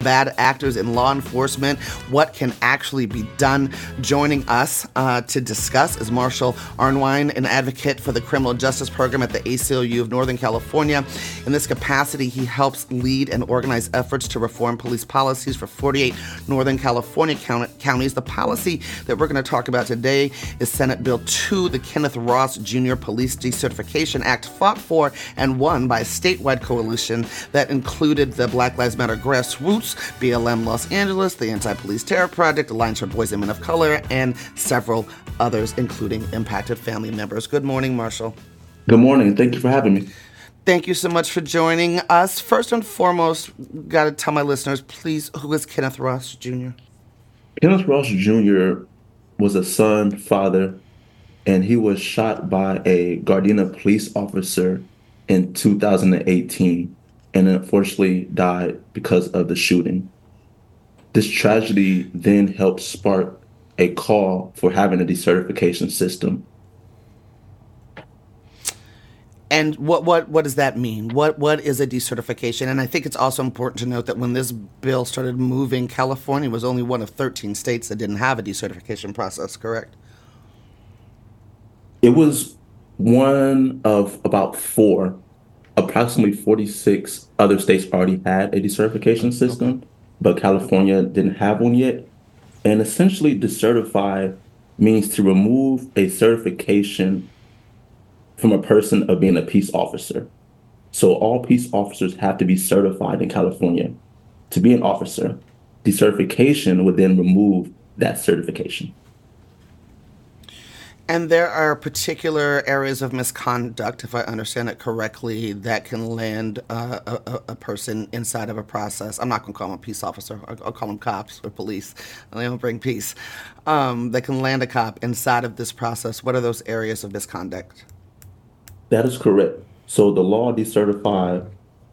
Bad actors in law enforcement, what can actually be done? Joining us to discuss is Marshal Arnwine, an advocate for the Criminal Justice Program at the ACLU of Northern California. In this capacity, he helps lead and organize efforts to reform police policies for 48 Northern California counties. The policy that we're going to talk about today is Senate Bill 2, the Kenneth Ross Jr. Police Decertification Act, fought for and won by a statewide coalition that included the Black Lives Matter grassroots, BLM Los Angeles, the Anti-Police Terror Project, Alliance for Boys and Men of Color, and several others, including impacted family members. Good morning, Marshal. Good morning. Thank you for having me. Thank you so much for joining us. First and foremost, got to tell my listeners, please, who is Kenneth Ross Jr.? Kenneth Ross Jr. was a son, father, and he was shot by a Gardena police officer in 2018. And unfortunately died because of the shooting. This tragedy then helped spark a call for having a decertification system. And what does that mean? What is a decertification? And I think it's also important to note that when this bill started moving, California was only one of 13 states that didn't have a decertification process, correct? It was one of about four. Approximately 46 other states already had a decertification system, but California didn't have one yet. And essentially, decertify means to remove a certification from a person of being a peace officer. So all peace officers have to be certified in California to be an officer. Decertification would then remove that certification. And there are particular areas of misconduct, if I understand it correctly, that can land a person inside of a process. I'm not going to call them a peace officer. I'll call them cops or police. They don't bring peace. That can land a cop inside of this process. What are those areas of misconduct? That is correct. So the law decertified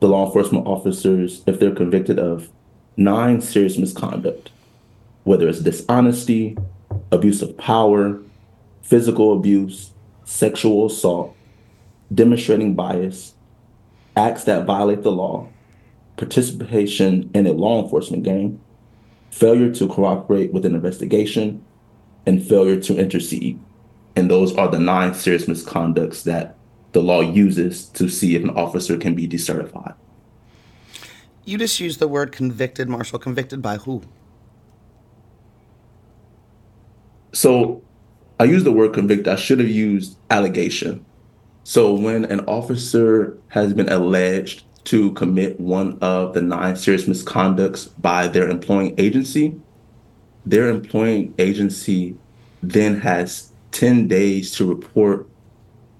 the law enforcement officers if they're convicted of 9 serious misconduct, whether it's dishonesty, abuse of power, physical abuse, sexual assault, demonstrating bias, acts that violate the law, participation in a law enforcement gang, failure to cooperate with an investigation, and failure to intercede. And those are the 9 serious misconducts that the law uses to see if an officer can be decertified. You just used the word convicted, Marshal. Convicted by who? So I use the word convict. I should have used allegation. So when an officer has been alleged to commit one of the 9 serious misconducts by their employing agency then has 10 days to report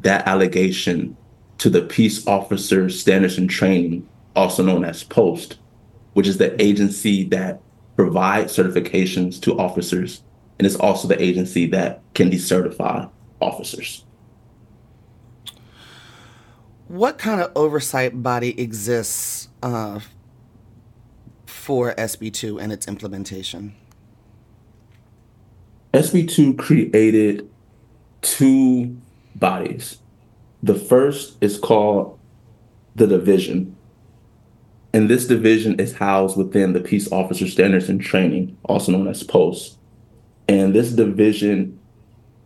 that allegation to the Peace Officer Standards and Training, also known as POST, which is the agency that provides certifications to officers. And it's also the agency that can decertify officers. What kind of oversight body exists for SB 2 and its implementation? SB 2 created 2 bodies. The first is called the division. And this division is housed within the Peace Officer Standards and Training, also known as POST. And this division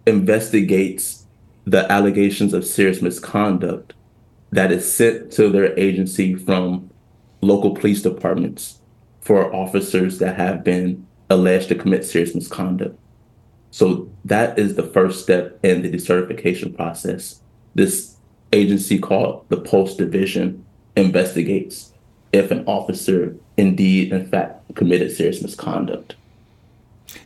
investigates the allegations of serious misconduct that is sent to their agency from local police departments for officers that have been alleged to commit serious misconduct. So that is the first step in the decertification process. This agency called the POST Division investigates if an officer indeed, in fact, committed serious misconduct.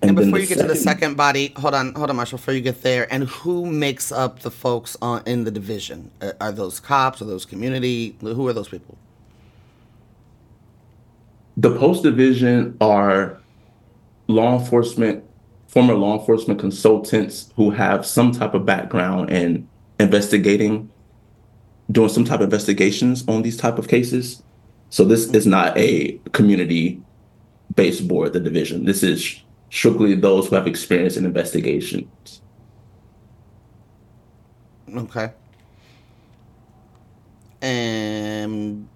And before you get to the second body, hold on, Marshal, before you get there, and who makes up the folks in the division? Are those cops? Are those community? Who are those people? The POST Division are former law enforcement consultants who have some type of background in doing some type of investigations on these type of cases. So this is not a community-based board, the division. This is strictly those who have experience in investigations. Okay. And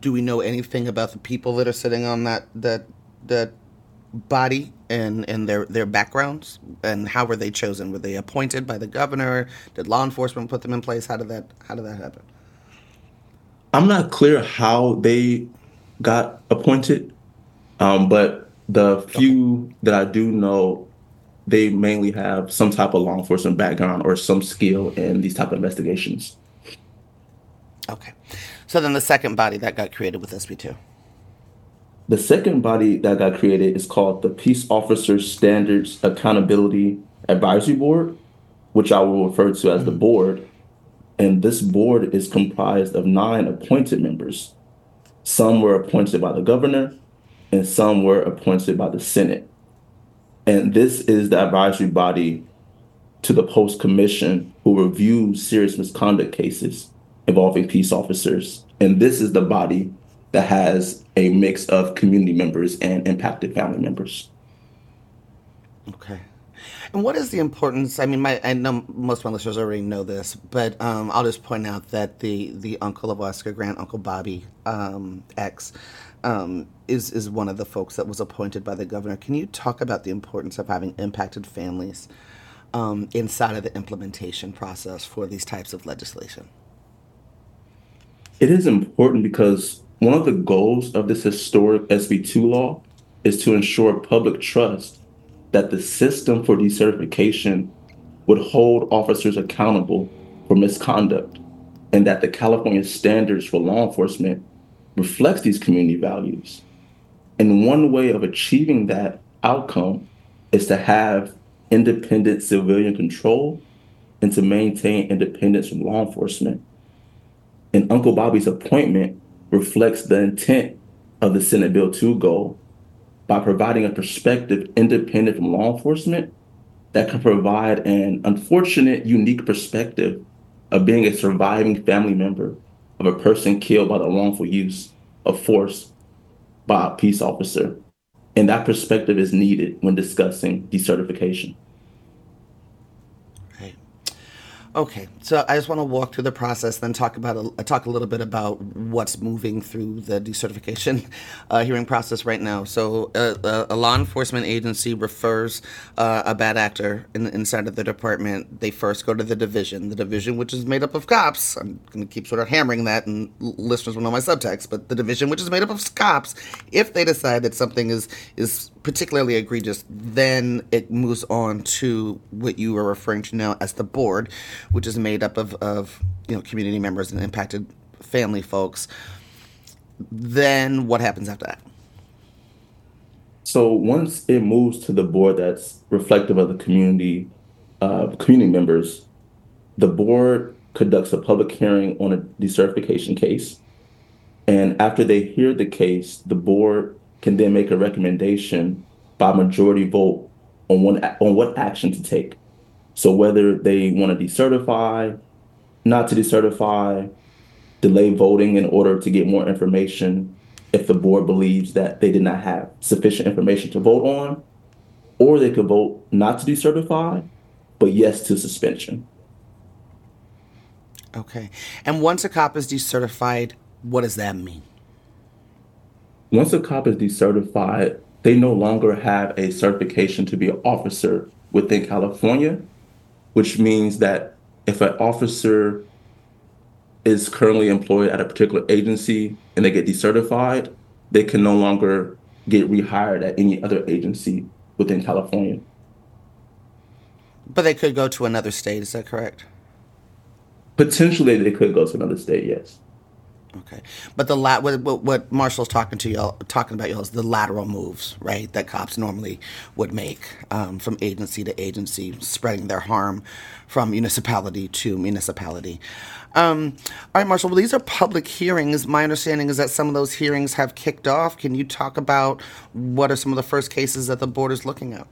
do we know anything about the people that are sitting on that body and their backgrounds? And how were they chosen? Were they appointed by the governor? Did law enforcement put them in place? How did that happen? I'm not clear how they got appointed, but the few that I do know, they mainly have some type of law enforcement background or some skill in these type of investigations. Okay. So then the second body that got created with SB2? The second body that got created is called the Peace Officer Standards Accountability Advisory Board, which I will refer to as the board. And this board is comprised of 9 appointed members. Some were appointed by the governor, and some were appointed by the Senate. And this is the advisory body to the Post Commission who reviews serious misconduct cases involving peace officers. And this is the body that has a mix of community members and impacted family members. Okay. And what is the importance? I mean, I know most of my listeners already know this, but I'll just point out that the uncle of Oscar Grant, Uncle Bobby X, is one of the folks that was appointed by the governor. Can you talk about the importance of having impacted families inside of the implementation process for these types of legislation? It is important because one of the goals of this historic SB2 law is to ensure public trust that the system for decertification would hold officers accountable for misconduct, and that the California standards for law enforcement reflects these community values. And one way of achieving that outcome is to have independent civilian control and to maintain independence from law enforcement. And Uncle Bobby's appointment reflects the intent of the Senate Bill 2 goal, by providing a perspective independent from law enforcement that can provide an unfortunate, unique perspective of being a surviving family member of a person killed by the wrongful use of force by a peace officer. And that perspective is needed when discussing decertification. Okay, so I just want to walk through the process, then talk a little bit about what's moving through the decertification hearing process right now. So a law enforcement agency refers a bad actor inside of the department. They first go to the division, which is made up of cops. I'm going to keep sort of hammering that, and listeners will know my subtext, but the division, which is made up of cops, if they decide that something is particularly egregious, then it moves on to what you are referring to now as the board, which is made up of community members and impacted family folks. Then what happens after that? So once it moves to the board that's reflective of the community members, the board conducts a public hearing on a decertification case. And after they hear the case, the board can then make a recommendation by majority vote on what action to take. So whether they want to decertify, not to decertify, delay voting in order to get more information if the board believes that they did not have sufficient information to vote on, or they could vote not to decertify, but yes to suspension. Okay. And once a cop is decertified, what does that mean? Once a cop is decertified, they no longer have a certification to be an officer within California, which means that if an officer is currently employed at a particular agency and they get decertified, they can no longer get rehired at any other agency within California. But they could go to another state, is that correct? Potentially they could go to another state, yes. Okay, but what Marshall's talking about y'all is the lateral moves, right? That cops normally would make from agency to agency, spreading their harm from municipality to municipality. All right, Marshall. Well, these are public hearings. My understanding is that some of those hearings have kicked off. Can you talk about what are some of the first cases that the board is looking at?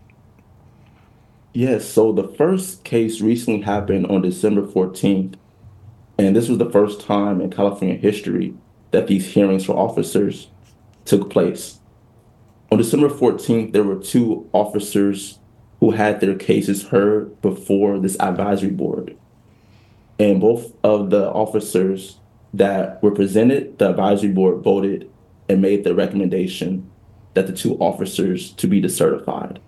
Yes. So the first case recently happened on December 14th. And this was the first time in California history that these hearings for officers took place. On December 14th, there were two officers who had their cases heard before this advisory board. And both of the officers that were presented, the advisory board voted and made the recommendation that the two officers to be decertified.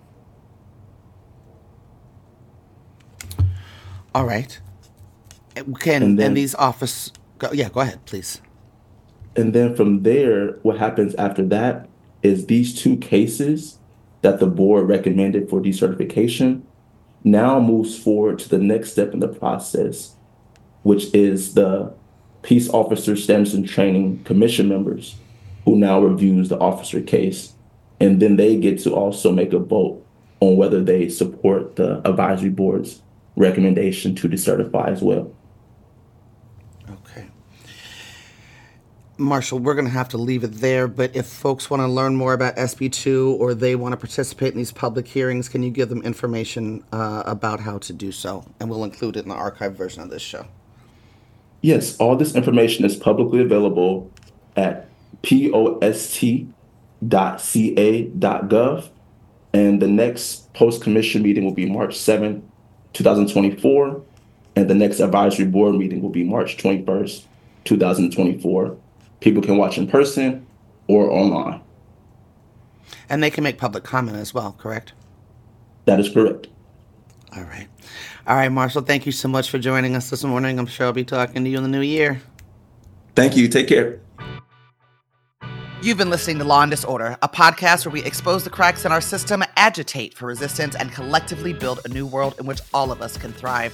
All right. And these officers... Yeah, go ahead, please. And then from there, what happens after that is these two cases that the board recommended for decertification now moves forward to the next step in the process, which is the Peace Officer Standards and Training Commission members, who now reviews the officer case. And then they get to also make a vote on whether they support the advisory board's recommendation to decertify as well. Okay. Marshal, we're going to have to leave it there, but if folks want to learn more about SB2 or they want to participate in these public hearings, can you give them information about how to do so? And we'll include it in the archived version of this show. Yes, all this information is publicly available at post.ca.gov, and the next post-commission meeting will be March 7, 2024, and the next advisory board meeting will be March 21st, 2024. People can watch in person or online. And they can make public comment as well, correct? That is correct. All right. All right, Marshal, thank you so much for joining us this morning. I'm sure I'll be talking to you in the new year. Thank you. Take care. You've been listening to Law & Disorder, a podcast where we expose the cracks in our system, agitate for resistance, and collectively build a new world in which all of us can thrive.